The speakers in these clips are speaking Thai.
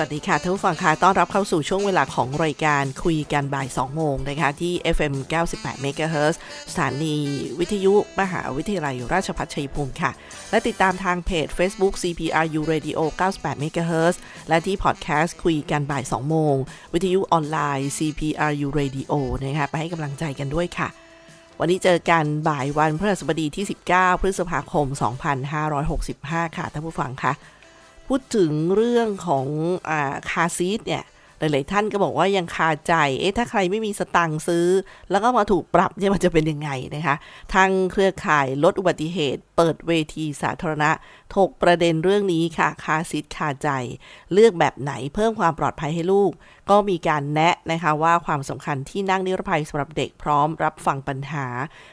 สวัสดีค่ะทุกฝั่งค่ะต้อนรับเข้าสู่ช่วงเวลาของรายการคุยกันบ่าย 2 โมงนะคะที่ FM 98 MHz สถานีวิทยุมหาวิทยาลัยราชภัฏชัยภูมิค่ะและติดตามทางเพจ Facebook CPRU Radio 98 MHz และที่พอดแคสต์คุยกันบ่าย 2 โมงวิทยุออนไลน์ CPRU Radio นะคะไปให้กำลังใจกันด้วยค่ะวันนี้เจอกันบ่ายวันพฤหัสบดีที่ 19 พฤษภาคม 2565 ค่ะท่านผู้ฟังค่ะพูดถึงเรื่องของคาร์ซีทเนี่ยหลายๆท่านก็บอกว่ายังคาใจถ้าใครไม่มีสตังค์ซื้อแล้วก็มาถูกปรับเนี่ยมันจะเป็นยังไงนะคะทางเครือข่ายลดอุบัติเหตุเปิดเวทีสาธารณะถกประเด็นเรื่องนี้ค่ะคาร์ซีทคาใจเลือกแบบไหนเพิ่มความปลอดภัยให้ลูกก็มีการแนะนะคะว่าความสำคัญที่นั่งนิรภัยสำหรับเด็กพร้อมรับฟังปัญหา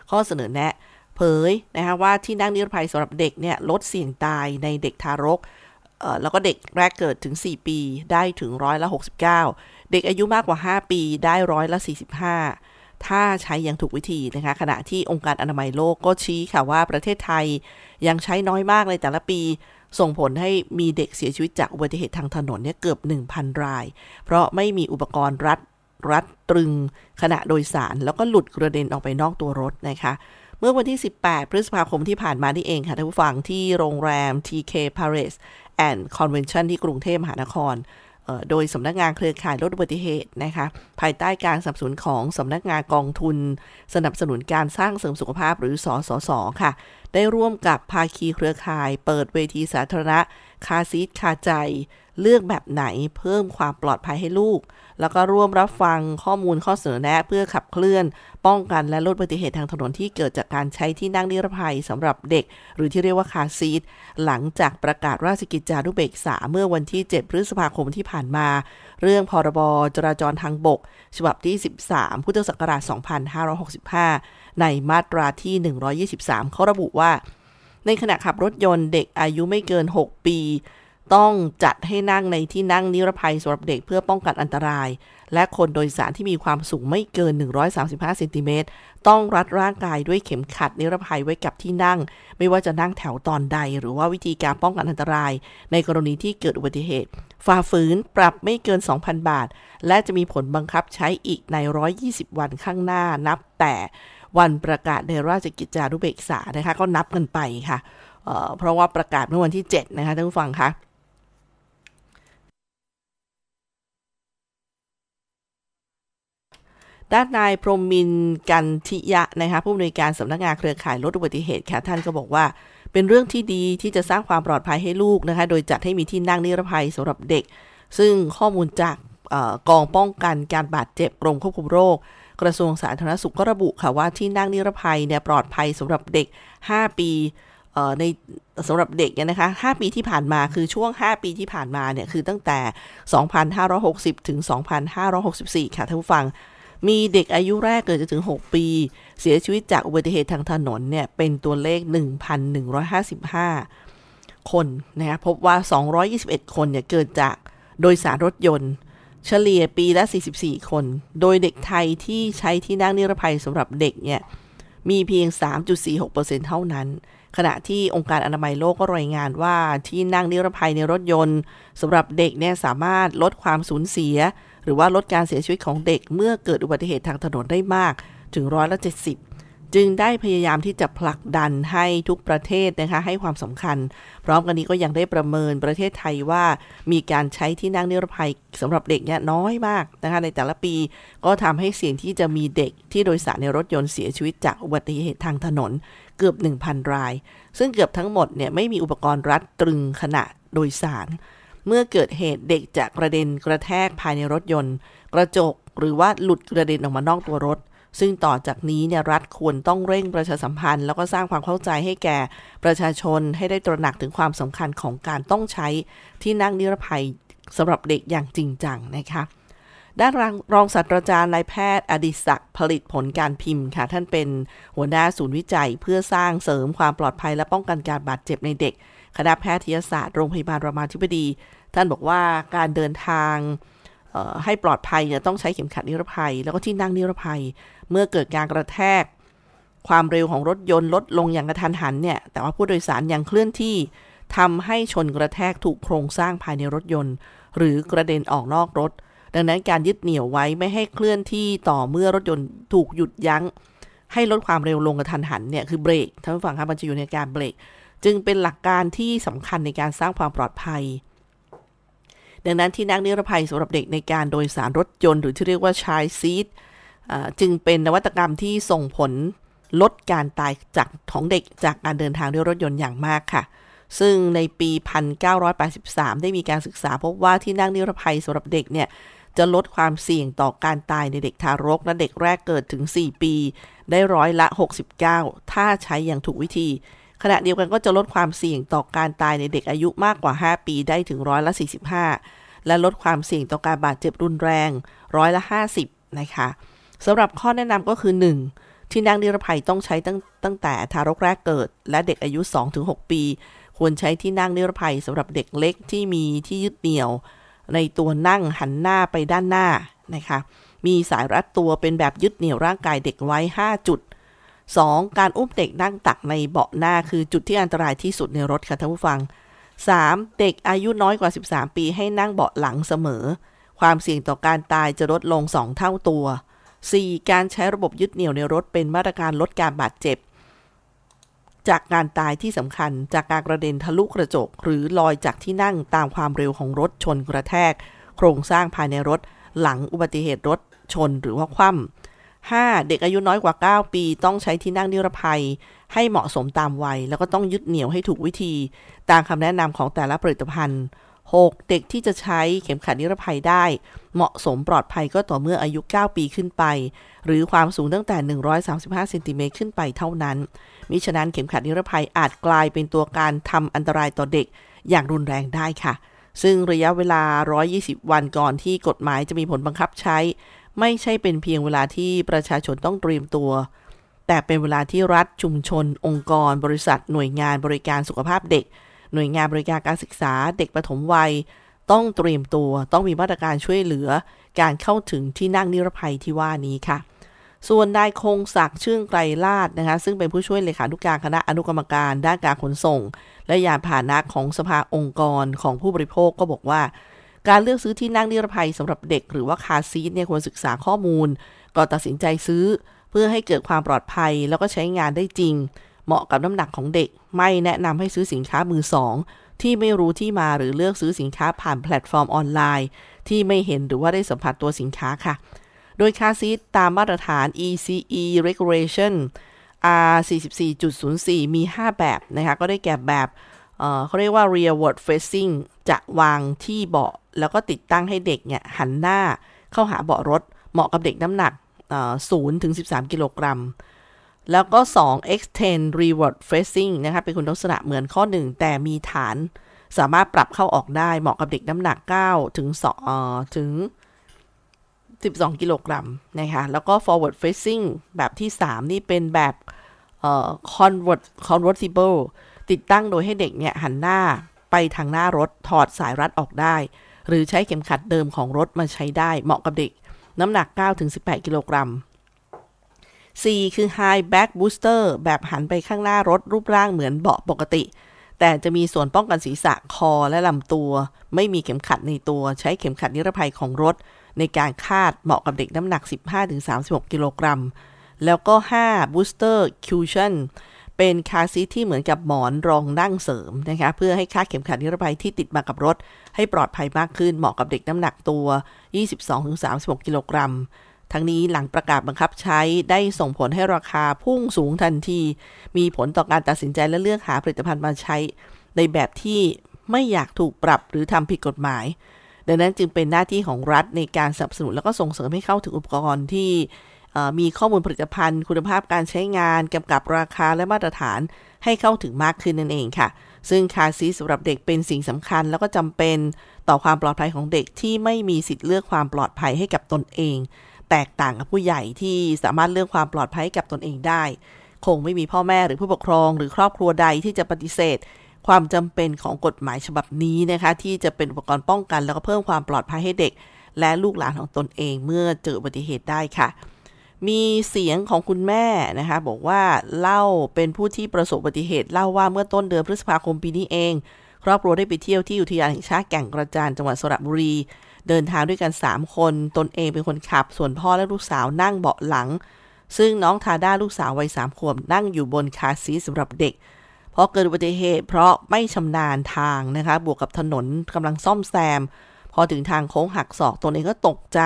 ข้อเสนอแนะเผยนะคะว่าที่นั่งนิรภัยสำหรับเด็กเนี่ยลดเสี่ยงตายในเด็กทารกแล้วก็เด็กแรกเกิดถึง4ปีได้ถึง169%เด็กอายุมากกว่า5ปีได้45%ถ้าใช้อย่างถูกวิธีนะคะขณะที่องค์การอนามัยโลกก็ชี้ค่ะว่าประเทศไทยยังใช้น้อยมากในแต่ละปีส่งผลให้มีเด็กเสียชีวิตจากอุบัติเหตุทางถนนเนี่ยเกือบ 1,000 รายเพราะไม่มีอุปกรณ์รัดตรึงขณะโดยสารแล้วก็หลุดกระเด็นออกไปนอกตัวรถนะคะเมื่อวันที่18พฤษภาคมที่ผ่านมานี่เองค่ะท่านผู้ฟังที่โรงแรม TK Paris and Convention ที่กรุงเทพมหานครโดยสำนักงานเครือข่ายลดอุบัติเหตุนะคะภายใต้การสนับสนุนของสำนักงานกองทุนสนับสนุนการสร้างเสริมสุขภาพหรือสสส.ค่ะได้ร่วมกับภาคีเครือข่ายเปิดเวทีสาธารณะคาซีทคาใจเลือกแบบไหนเพิ่มความปลอดภัยให้ลูกแล้วก็ร่วมรับฟังข้อมูลข้อเสนอแนะเพื่อขับเคลื่อนป้องกันและลดอุบัติเหตุทางถนนที่เกิดจากการใช้ที่นั่งนิรภัยสำหรับเด็กหรือที่เรียกว่าคาร์ซีทหลังจากประกาศราชกิจจานุเบกษาเมื่อวันที่7พฤษภาคมที่ผ่านมาเรื่องพรบจราจรทางบกฉบับที่13พุทธศักราช2565ในมาตราที่123เขาระบุว่าในขณะขับรถยนต์เด็กอายุไม่เกิน6ปีต้องจัดให้นั่งในที่นั่งนิรภัยสำหรับเด็กเพื่อป้องกันอันตรายและคนโดยสารที่มีความสูงไม่เกิน135ซมต้องรัดร่างกายด้วยเข็มขัดนิรภัยไว้กับที่นั่งไม่ว่าจะนั่งแถวตอนใดหรือว่าวิธีการป้องกันอันตรายในกรณีที่เกิดอุบัติเหตุฝ่าฝืนปรับไม่เกิน 2,000 บาทและจะมีผลบังคับใช้อีกใน120วันข้างหน้านับแต่วันประกาศในราชกิจจานุเบกษานะคะก็นับกันไปค่ะเพราะว่าประกาศเมื่อวันที่7นะคะท่านผู้ฟังคะด้านนายพรหมินทร์กันทิยะนะคะผู้อำนวยการสำนักงานเครือข่ายลดอุบัติเหตุค่ะท่านก็บอกว่าเป็นเรื่องที่ดีที่จะสร้างความปลอดภัยให้ลูกนะคะโดยจัดให้มีที่นั่งนิรภัยสำหรับเด็กซึ่งข้อมูลจากกองป้องกันการบาดเจ็บกรมควบคุมโรคกระทรวงสาธารณสุขก็ระบุค่ะว่าที่นั่งนิรภัยเนี่ยปลอดภัยสำหรับเด็ก5ปีในสำหรับเด็กเนี่ยนะคะ5ปีที่ผ่านมาคือช่วง5ปีที่ผ่านมาเนี่ยคือตั้งแต่2560ถึง2564ค่ะท่านผู้ฟังมีเด็กอายุแรกเกิดจะถึง6ปีเสียชีวิตจากอุบัติเหตุทางถนนเนี่ยเป็นตัวเลข 1,155 คนนะคะพบว่า221คนเนี่ยเกิดจากโดยสารรถยนต์เฉลี่ยปีละ44คนโดยเด็กไทยที่ใช้ที่นั่งนิรภัยสำหรับเด็กเนี่ยมีเพียง 3.46% เท่านั้นขณะที่องค์การอนามัยโลกก็รายงานว่าที่นั่งนิรภัยในรถยนต์สำหรับเด็กเนี่ยสามารถลดความสูญเสียหรือว่าลดการเสียชีวิตของเด็กเมื่อเกิดอุบัติเหตุทางถนนได้มากถึง 70% จึงได้พยายามที่จะผลักดันให้ทุกประเทศนะคะให้ความสำคัญพร้อมกันนี้ก็ยังได้ประเมินประเทศไทยว่ามีการใช้ที่นั่งนิรภัยสำหรับเด็กเนี่ยน้อยมากนะคะในแต่ละปีก็ทำให้เสี่ยงที่จะมีเด็กที่โดยสารในรถยนต์เสียชีวิตจากอุบัติเหตุทางถนนเกือบ 1,000 รายซึ่งเกือบทั้งหมดเนี่ยไม่มีอุปกรณ์รัดตรึงขณะโดยสารเมื่อเกิดเหตุเด็กจะกระเด็นกระแทกภายในรถยนต์กระจกหรือว่าหลุดกระเด็นออกมานอกตัวรถซึ่งต่อจากนี้เนี่ยรัฐควรต้องเร่งประชาสัมพันธ์แล้วก็สร้างความเข้าใจให้แก่ประชาชนให้ได้ตระหนักถึงความสำคัญของการต้องใช้ที่นั่งนิรภัยสำหรับเด็กอย่างจริงจังนะคะด้านรองศาสตราจารย์นายแพทย์อดิศักดิ์ผลิตผลการพิมพ์ค่ะท่านเป็นหัวหน้าศูนย์วิจัยเพื่อสร้างเสริมความปลอดภัยและป้องกันการบาดเจ็บในเด็กคณะแพทยศาสตร์โรงพยาบาลรามาธิบดีท่านบอกว่าการเดินทางให้ปลอดภัยเนี่ยต้องใช้เข็มขัดนิรภัยแล้วก็ที่นั่งนิรภัยเมื่อเกิดการกระแทกความเร็วของรถยนต์ลดลงอย่างกระทันหันเนี่ยแต่ว่าผู้โดยสารยังเคลื่อนที่ทำให้ชนกระแทกถูกโครงสร้างภายในรถยนต์หรือกระเด็นออกนอกรถดังนั้นการยึดเหนี่ยวไว้ไม่ให้เคลื่อนที่ต่อเมื่อรถยนต์ถูกหยุดยั้งให้ลดความเร็วลงกระทันหันเนี่ยคือเบรกท่านผู้ฟังครับมันจะอยู่ในการเบรกจึงเป็นหลักการที่สำคัญในการสร้างความปลอดภัยดังนั้นที่นั่งนิรภัยสำหรับเด็กในการโดยสารรถยนต์หรือที่เรียกว่า Child Seat จึงเป็นนวัตกรรมที่ส่งผลลดการตายจากของเด็กจากการเดินทางด้วยรถยนต์อย่างมากค่ะซึ่งในปี 1983 ได้มีการศึกษาพบว่าที่นั่งนิรภัยสำหรับเด็กเนี่ยจะลดความเสี่ยงต่อการตายในเด็กทารกและเด็กแรกเกิดถึง 4 ปีได้69%ถ้าใช้อย่างถูกวิธีขณะเดียวกันก็จะลดความเสี่ยงต่อการตายในเด็กอายุมากกว่า5ปีได้ถึง45%และลดความเสี่ยงต่อการบาดเจ็บรุนแรง50%นะคะสำหรับข้อแนะนำก็คือ 1. ที่นั่งนิรภัยต้องใช้ตั้งแต่ทารกแรกเกิดและเด็กอายุ 2-6 ปีควรใช้ที่นั่งนิรภัยสำหรับเด็กเล็กที่มีที่ยึดเหนี่ยวในตัวนั่งหันหน้าไปด้านหน้านะคะมีสายรัดตัวเป็นแบบยึดเหนี่ยวร่างกายเด็กไว้5จุด2. การอุ้มเด็กนั่งตักในเบาะหน้าคือจุดที่อันตรายที่สุดในรถค่ะท่านผู้ฟัง 3. เด็กอายุน้อยกว่า13ปีให้นั่งเบาะหลังเสมอความเสี่ยงต่อการตายจะลดลง2เท่าตัว 4. การใช้ระบบยึดเหนี่ยวในรถเป็นมาตรการลดการบาดเจ็บจากการตายที่สำคัญจากการกระเด็นทะลุกระจกหรือลอยจากที่นั่งตามความเร็วของรถชนกระแทกโครงสร้างภายในรถหลังอุบัติเหตุรถชนหรือว่าคว่ำ5. เด็กอายุน้อยกว่า9ปีต้องใช้ที่นั่งนิรภัยให้เหมาะสมตามวัยแล้วก็ต้องยึดเหนี่ยวให้ถูกวิธีตามคำแนะนำของแต่ละผลิตภัณฑ์ 6. เด็กที่จะใช้เข็มขัดนิรภัยได้เหมาะสมปลอดภัยก็ต่อเมื่ออายุ9ปีขึ้นไปหรือความสูงตั้งแต่135เซนติเมตรขึ้นไปเท่านั้นมิฉะนั้นเข็มขัดนิรภัยอาจกลายเป็นตัวการทำอันตรายต่อเด็กอย่างรุนแรงได้ค่ะซึ่งระยะเวลา120วันก่อนที่กฎหมายจะมีผลบังคับใช้ไม่ใช่เป็นเพียงเวลาที่ประชาชนต้องเตรียมตัวแต่เป็นเวลาที่รัฐชุมชนองค์กรบริษัทหน่วยงานบริการสุขภาพเด็กหน่วยงานบริการการศึกษาเด็กปฐมวัยต้องเตรียมตัวต้องมีมาตรการช่วยเหลือการเข้าถึงที่นั่งนิรภัยที่ว่านี้ค่ะส่วนนายคงศักดิ์ชื่นไกรลาศนะคะซึ่งเป็นผู้ช่วยเลขานุการคณะอนุกรรมการด้านการขนส่งและยานพาหนะของสภาองค์กรของผู้บริโภคก็บอกว่าการเลือกซื้อที่นั่งนิรภัยสำหรับเด็กหรือว่าคาร์ซีทเนี่ยควรศึกษาข้อมูลก่อนตัดสินใจซื้อเพื่อให้เกิดความปลอดภัยแล้วก็ใช้งานได้จริงเหมาะกับน้ำหนักของเด็กไม่แนะนำให้ซื้อสินค้ามือสองที่ไม่รู้ที่มาหรือเลือกซื้อสินค้าผ่านแพลตฟอร์มออนไลน์ที่ไม่เห็นหรือว่าได้สัมผัสตัวสินค้าค่ะโดยคาร์ซีทตามมาตรฐาน ECE Regulation R44.04 มี5แบบนะคะก็ได้แก่แบบเขาเรียกว่า Rearward Facing จะวางที่เบาะแล้วก็ติดตั้งให้เด็กเนี่ยหันหน้าเข้าหาเบาะรถเหมาะกับเด็กน้ำหนัก0ถึง13กิโลกรัมแล้วก็ 2. extend Rear-Facing นะคะเป็นคุณลักษณะเหมือนข้อ 1 แต่มีฐานสามารถปรับเข้าออกได้เหมาะกับเด็กน้ำหนัก9ถึง12กิโลกรัมนะคะแล้วก็ Forward Facing แบบที่ 3 นี่เป็นแบบConvertible ติดตั้งโดยให้เด็กเนี่ยหันหน้าไปทางหน้ารถถอดสายรัดออกได้หรือใช้เข็มขัดเดิมของรถมาใช้ได้เหมาะกับเด็กน้ำหนัก 9-18 กิโลกรัม 4. คือ High Back Booster แบบหันไปข้างหน้ารถรูปร่างเหมือนเบาะปกติแต่จะมีส่วนป้องกันศีรษะคอและลำตัวไม่มีเข็มขัดในตัวใช้เข็มขัดนิรภัยของรถในการคาดเหมาะกับเด็กน้ำหนัก 15-36 กิโลกรัม แล้วก็5 Booster Cushion เป็นคาร์ซีทที่เหมือนกับหมอนรองนั่งเสริมนะคะเพื่อให้คาดเข็มขัดนิรภัยที่ติดมากับรถให้ปลอดภัยมากขึ้นเหมาะกับเด็กน้ำหนักตัว 22-36 กิโลกรัมทั้งนี้หลังประกาศบังคับใช้ได้ส่งผลให้ราคาพุ่งสูงทันทีมีผลต่อการตัดสินใจและเลือกหาผลิตภัณฑ์มาใช้ในแบบที่ไม่อยากถูกปรับหรือทำผิดกฎหมายดังนั้นจึงเป็นหน้าที่ของรัฐในการสนับสนุนแล้วก็ส่งเสริมให้เข้าถึงอุปกรณ์ที่มีข้อมูลผลิตภัณฑ์คุณภาพการใช้งานกำกับราคาและมาตรฐานให้เข้าถึงมากขึ้นนั่นเองค่ะซึ่งคาร์ซีทสำหรับเด็กเป็นสิ่งสำคัญแล้วก็จำเป็นต่อความปลอดภัยของเด็กที่ไม่มีสิทธิ์เลือกความปลอดภัยให้กับตนเองแตกต่างกับผู้ใหญ่ที่สามารถเลือกความปลอดภัยกับตนเองได้คงไม่มีพ่อแม่หรือผู้ปกครองหรือครอบครัวใดที่จะปฏิเสธความจำเป็นของกฎหมายฉบับนี้นะคะที่จะเป็นอุปกรณ์ป้องกันแล้วก็เพิ่มความปลอดภัยให้เด็กและลูกหลานของตนเองเมื่อเจออุบัติเหตุได้ค่ะมีเสียงของคุณแม่นะคะบอกว่าเล่าเป็นผู้ที่ประสบอุบัติเหตุเล่าว่าเมื่อต้นเดือนพฤษภาคมปีนี้เองครอบครัวได้ไปเที่ยวที่อุทยานแห่งชาติแก่งกระจานจังหวัดสระบุรีเดินทางด้วยกัน3คนตนเองเป็นคนขับส่วนพ่อและลูกสาวนั่งเบาะหลังซึ่งน้องทาด้าลูกสาววัย3ขวบนั่งอยู่บนคาร์ซีทสำหรับเด็กพอเกิดอุบัติเหตุเพราะไม่ชำนาญทางนะคะบวกกับถนนกำลังซ่อมแซมพอถึงทางโค้งหักศอกตนเองก็ตกใจ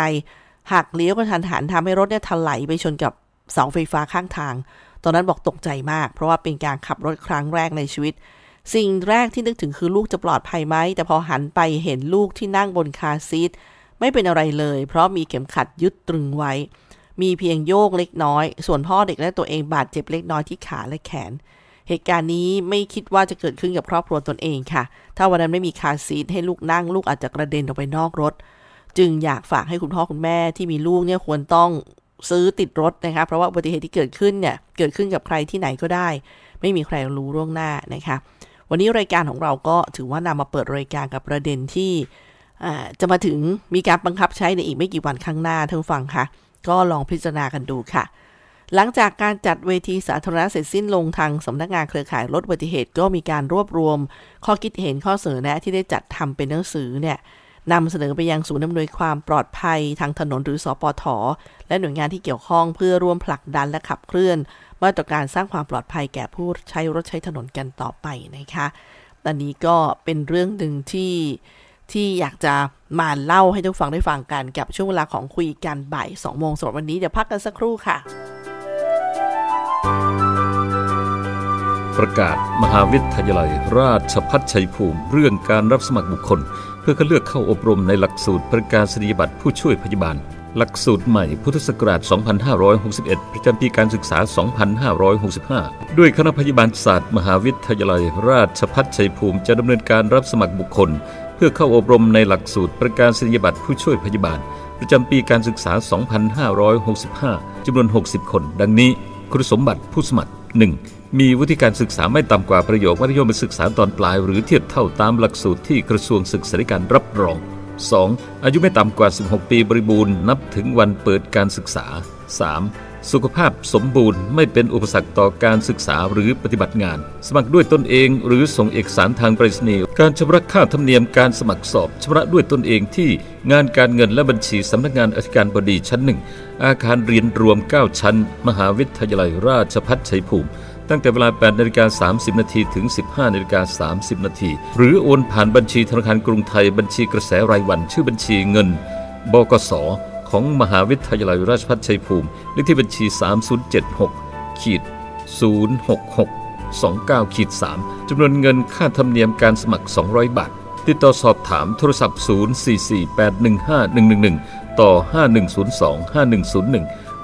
หักเลี้ยวกระทันหันทำให้รถเนี่ยถลายไปชนกับเสาไฟฟ้าข้างทางตอนนั้นบอกตกใจมากเพราะว่าเป็นการขับรถครั้งแรกในชีวิตสิ่งแรกที่นึกถึงคือลูกจะปลอดภัยไหมแต่พอหันไปเห็นลูกที่นั่งบนคาร์ซีทไม่เป็นอะไรเลยเพราะมีเข็มขัดยึดตรึงไว้มีเพียงโยกเล็กน้อยส่วนพ่อเด็กและตัวเองบาดเจ็บเล็กน้อยที่ขาและแขนเหตุการณ์นี้ไม่คิดว่าจะเกิดขึ้นกับครอบครัวตนเองค่ะถ้าวันนั้นไม่มีคาร์ซีทให้ลูกนั่งลูกอาจจะกระเด็นออกไปนอกรถจึงอยากฝากให้คุณพ่อคุณแม่ที่มีลูกเนี่ยควรต้องซื้อติดรถนะคะเพราะว่าอุบัติเหตุที่เกิดขึ้นเนี่ยเกิดขึ้นกับใครที่ไหนก็ได้ไม่มีใครรู้ล่วงหน้านะคะวันนี้รายการของเราก็ถือว่านำมาเปิดรายการกับประเด็นที่จะมาถึงมีการบังคับใช้ในอีกไม่กี่วันข้างหน้าท่านฟังค่ะก็ลองพิจารณากันดูค่ะหลังจากการจัดเวทีสาธารณะเสร็จสิ้นลงทางสำนักงานเครือข่ายลดอุบัติเหตุก็มีการรวบรวมข้อคิดเห็นข้อเสนอแนะที่ได้จัดทำเป็นหนังสือเนี่ยนำเสนอไปยังศูนย์อำนวยความปลอดภัยทางถนนหรือสปท.และหน่วยงานที่เกี่ยวข้องเพื่อร่วมผลักดันและขับเคลื่อนมาตรการสร้างความปลอดภัยแก่ผู้ใช้รถใช้ถนนกันต่อไปนะคะตอนนี้ก็เป็นเรื่องหนึ่งที่อยากจะมาเล่าให้ทุกฟังได้ฟังกันกับช่วงเวลาของคุยกันบ่าย 2 โมงสำหรับวันนี้เดี๋ยวพักกันสักครู่ค่ะประกาศมหาวิทยาลัยราชภัฏชัยภูมิเรื่องการรับสมัครบุคคลเพื่อคัดเลือกเข้าอบรมในหลักสูตรประกาศนียบัตรผู้ช่วยพยาบาลหลักสูตรใหม่พุทธศักราช 2561 ประจำปีการศึกษา 2565 ด้วยคณะพยาบาลศาสตร์มหาวิทยาลัยราชภัฏชัยภูมิจะดำเนินการรับสมัครบุคคลเพื่อเข้าอบรมในหลักสูตรประกาศนียบัตรผู้ช่วยพยาบาลประจำปีการศึกษา 2565 จำนวน 60 คนดังนี้คุณสมบัติผู้สมัคร 1. มีวุฒิการศึกษาไม่ต่ำกว่าประโยคมัธยมศึกษาตอนปลายหรือเทียบเท่าตามหลักสูตรที่กระทรวงศึกษาธิการรับรอง 2. อายุไม่ต่ำกว่า 16 ปีบริบูรณ์นับถึงวันเปิดการศึกษา 3. สุขภาพสมบูรณ์ไม่เป็นอุปสรรคต่อการศึกษาหรือปฏิบัติงานสมัครด้วยตนเองหรือส่งเอกสารทางไปรษณีย์การชำระค่าธรรมเนียมการสมัครสอบชำระด้วยตนเองที่งานการเงินและบัญชีสำนักงานอธิการบดีชั้น 1อาคารเรียนรวม 9 ชั้นมหาวิทยาลัยราชภัฏชัยภูมิตั้งแต่เวลา 8:30 น.ถึง 15:30 น.หรือโอนผ่านบัญชีธนาคารกรุงไทยบัญชีกระแสรายวันชื่อบัญชีเงินบกส.ของมหาวิทยาลัยราชภัฏชัยภูมิเลขที่บัญชี 3076-06629-3 จำนวนเงินค่าธรรมเนียมการสมัคร 200 บาทติดต่อสอบถามโทรศัพท์ 044815111 ต่อ 5102-5101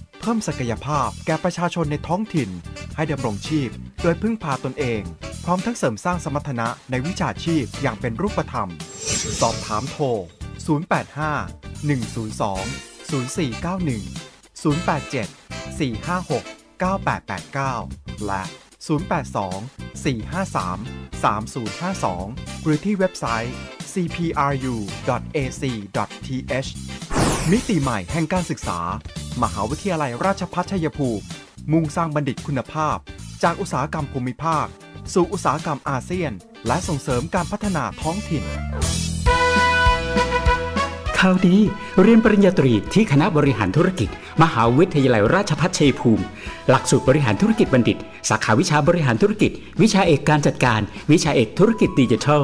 เพิ่มศักยภาพแก่ประชาชนในท้องถิ่นให้ดำรงชีพโดยพึ่งพาตนเองพร้อมทั้งเสริมสร้างสมรรถนะในวิชาชีพอย่างเป็นรูปธรรมสอบถามโทร085 102 0491 087 456 9889 และ 082-453-3052 หรือที่เว็บไซต์ cpru.ac.th มิติใหม่แห่งการศึกษามหาวิทยาลัยราชภัฏชัยภูมิมุ่งสร้างบัณฑิตคุณภาพจากอุตสาหกรรมภูมิภาคสู่อุตสาหกรรมอาเซียนและส่งเสริมการพัฒนาท้องถิ่นคราวนี้เรียนปริญญาตรีที่คณะบริหารธุรกิจมหาวิทยาลัยราชภัฏชัยภูมิหลักสูตรบริหารธุรกิจบัณฑิตสาขาวิชาบริหารธุรกิจวิชาเอกการจัดการวิชาเอกธุรกิจดิจิทัล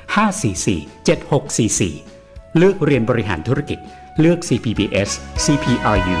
081-544-7644 เลือกเรียนบริหารธุรกิจเลือก CPBS CPRU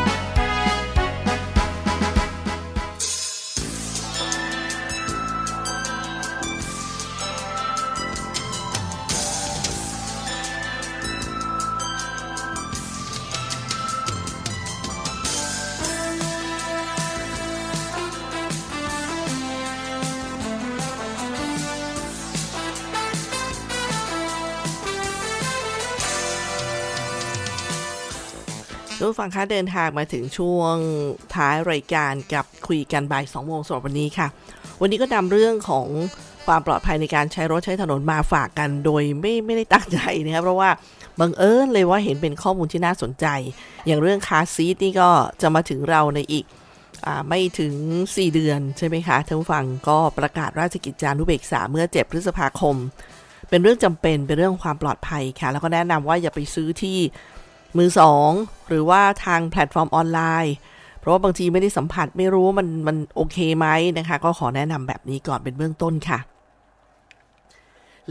ผู้ฟังคะเดินทางมาถึงช่วงท้ายรายการกับคุยกันบ่าย 2 โมงสำหรับวันนี้ค่ะวันนี้ก็นำเรื่องของความปลอดภัยในการใช้รถใช้ถนนมาฝากกันโดยไม่ได้ตั้งใจนะครับเพราะว่าบังเอิญเลยว่าเห็นเป็นข้อมูลที่น่าสนใจอย่างเรื่องคาร์ซีทนี่ก็จะมาถึงเราในอีกไม่ถึง4เดือนใช่ไหมคะท่านผู้ฟังก็ประกาศราชกิจจานุเบกษาเมื่อ7 พฤษภาคมเป็นเรื่องจำเป็นเป็นเรื่องความปลอดภัยค่ะแล้วก็แนะนำว่าอย่าไปซื้อที่มือสองหรือว่าทางแพลตฟอร์มออนไลน์เพราะว่าบางทีไม่ได้สัมผัสไม่รู้ว่ามันโอเคไหมนะคะก็ขอแนะนำแบบนี้ก่อนเป็นเบื้องต้นค่ะ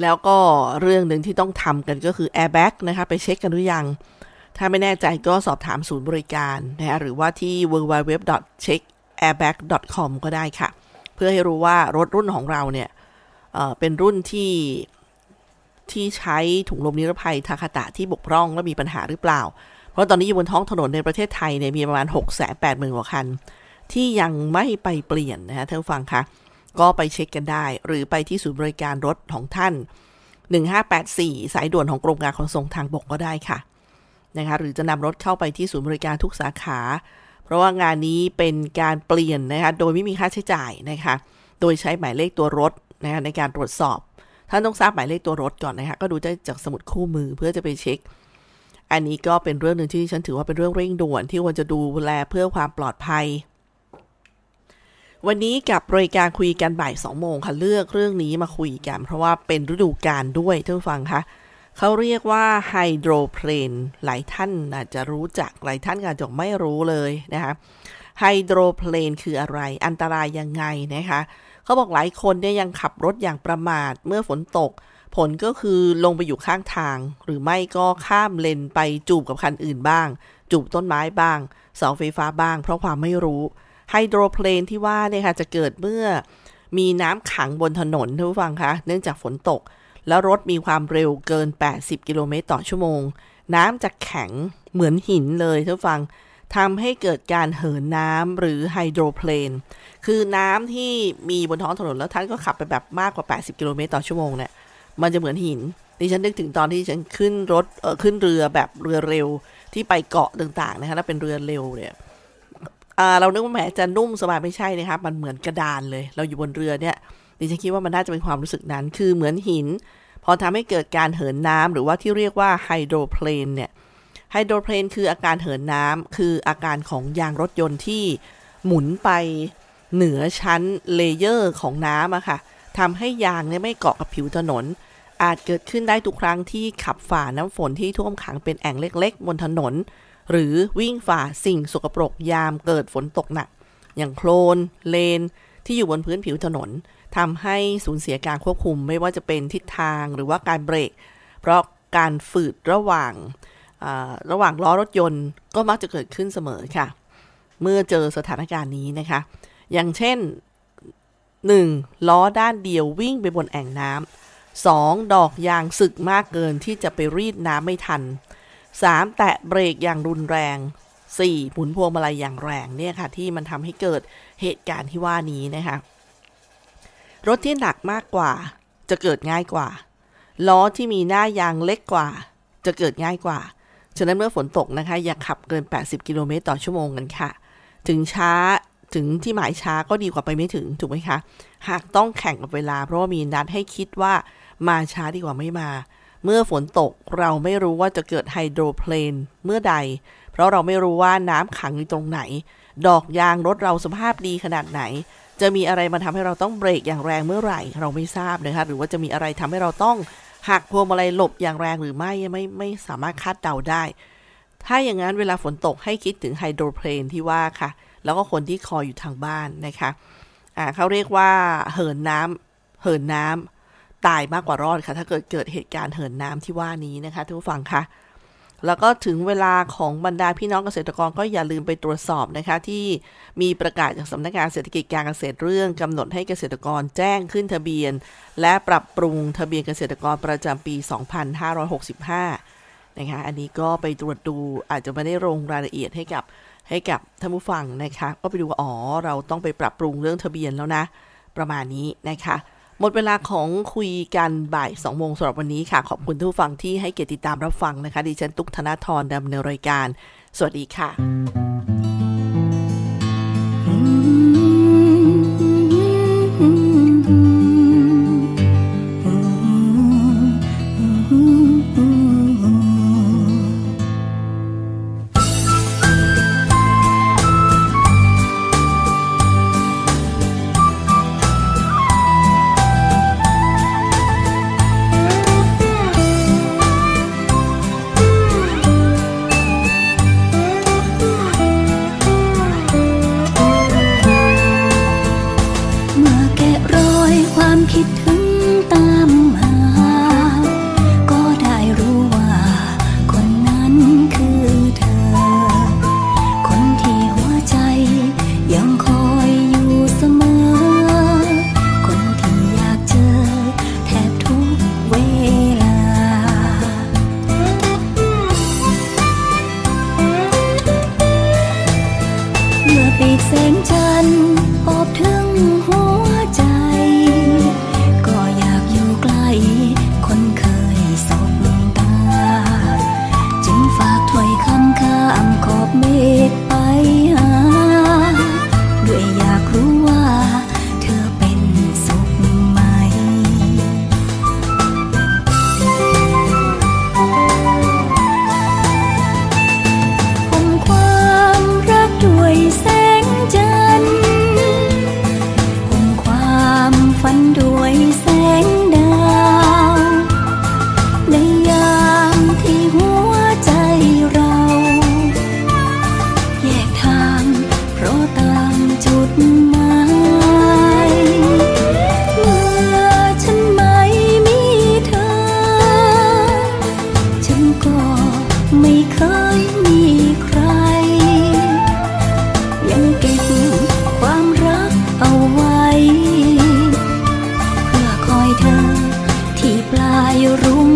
แล้วก็เรื่องหนึ่งที่ต้องทำกันก็คือ airbag นะคะไปเช็คกันหรือยังถ้าไม่แน่ใจก็สอบถามศูนย์บริการนะคะหรือว่าที่ www.checkairbag.com ก็ได้ค่ะเพื่อให้รู้ว่ารถรุ่นของเราเนี่ยเป็นรุ่นที่ใช้ถุงลมนิรภัยทาคาตะที่บกพร่องและมีปัญหาหรือเปล่าเพราะตอนนี้อยู่บนท้องถนนในประเทศไทยเนี่ยมีประมาณ 680,000 กว่าคันที่ยังไม่ไปเปลี่ยนนะคะท่านฟังคะก็ไปเช็คกันได้หรือไปที่ศูนย์บริการรถของท่าน1584สายด่วนของกรมการขนส่งทางบกก็ได้ค่ะนะคะหรือจะนำรถเข้าไปที่ศูนย์บริการทุกสาขาเพราะว่างานนี้เป็นการเปลี่ยนนะคะโดยไม่มีค่าใช้จ่ายนะคะโดยใช้หมายเลขตัวรถนะคะในการตรวจสอบท่านต้องทราบหมายเลขตัวรถก่อนนะคะก็ดูได้จากสมุดคู่มือเพื่อจะไปเช็คอันนี้ก็เป็นเรื่องนึงที่ฉันถือว่าเป็นเรื่องเร่งด่วนที่ควรจะดูแลเพื่อความปลอดภัยวันนี้กับรายการคุยกันบ่าย 2 โมงค่ะเลือกเรื่องนี้มาคุยกันเพราะว่าเป็นฤดูกาลด้วยท่านผู้ฟังคะเขาเรียกว่าไฮโดรเพลนหลายท่านอาจจะรู้จักหลายท่านอาจจะไม่รู้เลยนะคะไฮโดรเพลนคืออะไรอันตรายยังไงนะคะเขาบอกหลายคนเนี่ยยังขับรถอย่างประมาทเมื่อฝนตกผลก็คือลงไปอยู่ข้างทางหรือไม่ก็ข้ามเลนไปจูบกับคันอื่นบ้างจูบต้นไม้บ้างเสาไฟฟ้าบ้างเพราะความไม่รู้ไฮโดรเพลนที่ว่าเนี่ยค่ะจะเกิดเมื่อมีน้ำขังบนถนนท่านผู้ฟังคะเนื่องจากฝนตกแล้วรถมีความเร็วเกิน80กิโลเมตรต่อชั่วโมงน้ำจะแข็งเหมือนหินเลยท่านผู้ฟังทำให้เกิดการเหินน้ำหรือไฮโดรเพลนคือน้ำที่มีบนท้องถนนแล้วท่านก็ขับไปแบบมากกว่า80กิโลเมตรต่อชั่วโมงเนี่ยมันจะเหมือนหินดิฉันนึกถึงตอนที่ฉันขึ้นรถขึ้นเรือแบบเรือเร็วที่ไปเกาะต่างๆนะคะแล้วเป็นเรือเร็วเนี่ยเรานึกว่าแหมจะนุ่มสบายไม่ใช่นะคะมันเหมือนกระดานเลยเราอยู่บนเรือเนี่ยดิฉันคิดว่ามันน่าจะเป็นความรู้สึกนั้นคือเหมือนหินพอทำให้เกิดการเหินน้ำหรือว่าที่เรียกว่าไฮโดรเพลนเนี่ยไฮโดรเพลนคืออาการเหินน้ำคืออาการของยางรถยนต์ที่หมุนไปเหนือชั้นเลเยอร์ของน้ำอะค่ะทำให้ยางเนี่ยไม่เกาะกับผิวถนนอาจเกิดขึ้นได้ทุกครั้งที่ขับฝ่าน้ำฝนที่ท่วมขังเป็นแอ่งเล็กๆบนถนนหรือวิ่งฝ่าสิ่งสกปรกยามเกิดฝนตกหนักอย่างโคลนเลนที่อยู่บนพื้นผิวถนนทำให้สูญเสียการควบคุมไม่ว่าจะเป็นทิศทางหรือว่าการเบรกเพราะการฝืดระหว่างล้อรถยนต์ก็มักจะเกิดขึ้นเสมอค่ะเมื่อเจอสถานการณ์นี้นะคะอย่างเช่น 1. ล้อด้านเดียววิ่งไปบนแอ่งน้ำ 2. ดอกยางสึกมากเกินที่จะไปรีดน้ำไม่ทัน 3. แตะเบรกอย่างรุนแรง 4. หมุนพวงมาลัยอย่างแรงเนี่ยค่ะที่มันทำให้เกิดเหตุการณ์ที่ว่านี้นะคะรถที่หนักมากกว่าจะเกิดง่ายกว่าล้อที่มีหน้ายางเล็กกว่าจะเกิดง่ายกว่าฉะนั้นเมื่อฝนตกนะคะอย่าขับเกิน80กิโลเมตรต่อชั่วโมงกันค่ะถึงช้าถึงที่หมายช้าก็ดีกว่าไปไม่ถึงถูกไหมคะหากต้องแข่งกับเวลาเพราะว่ามีนัดให้คิดว่ามาช้าดีกว่าไม่มาเมื่อฝนตกเราไม่รู้ว่าจะเกิดไฮโดรเพลนเมื่อใดเพราะเราไม่รู้ว่าน้ำขังอยู่ตรงไหนดอกยางรถเราสภาพดีขนาดไหนจะมีอะไรมาทำให้เราต้องเบรกอย่างแรงเมื่อไหร่เราไม่ทราบนะคะหรือว่าจะมีอะไรทำให้เราต้องหักพวงมาลัยหลบอย่างแรงหรือไม่สามารถคาดเดาได้ถ้าอย่างนั้นเวลาฝนตกให้คิดถึงไฮโดรเพลนที่ว่าค่ะแล้วก็คนที่คอยอยู่ทางบ้านนะคะเขาเรียกว่าเหินน้ำตายมากกว่ารอดค่ะถ้าเกิดเหตุการณ์เหินน้ำที่ว่านี้นะคะทุกฝั่งค่ะแล้วก็ถึงเวลาของบรรดาพี่น้องเกษตรกรก็อย่าลืมไปตรวจสอบนะคะที่มีประกาศจากสำนักงานเศรษฐกิจการเกษตรเรื่องกำหนดให้เกษตรกรแจ้งขึ้นทะเบียนและปรับปรุงทะเบียนเกษตรกรประจำปี 2565 นะคะอันนี้ก็ไปตรวจดูอาจจะไม่ได้ลงรายละเอียดให้กับท่านผู้ฟังนะคะก็ไปดูว่าอ๋อเราต้องไปปรับปรุงเรื่องทะเบียนแล้วนะประมาณนี้นะคะหมดเวลาของคุยกันบ่าย 2 โมงสำหรับวันนี้ค่ะขอบคุณทุกฟังที่ให้เกียรติติดตามรับฟังนะคะดิฉันตุ๊กธนาธรดำเนินรายการสวัสดีค่ะรู้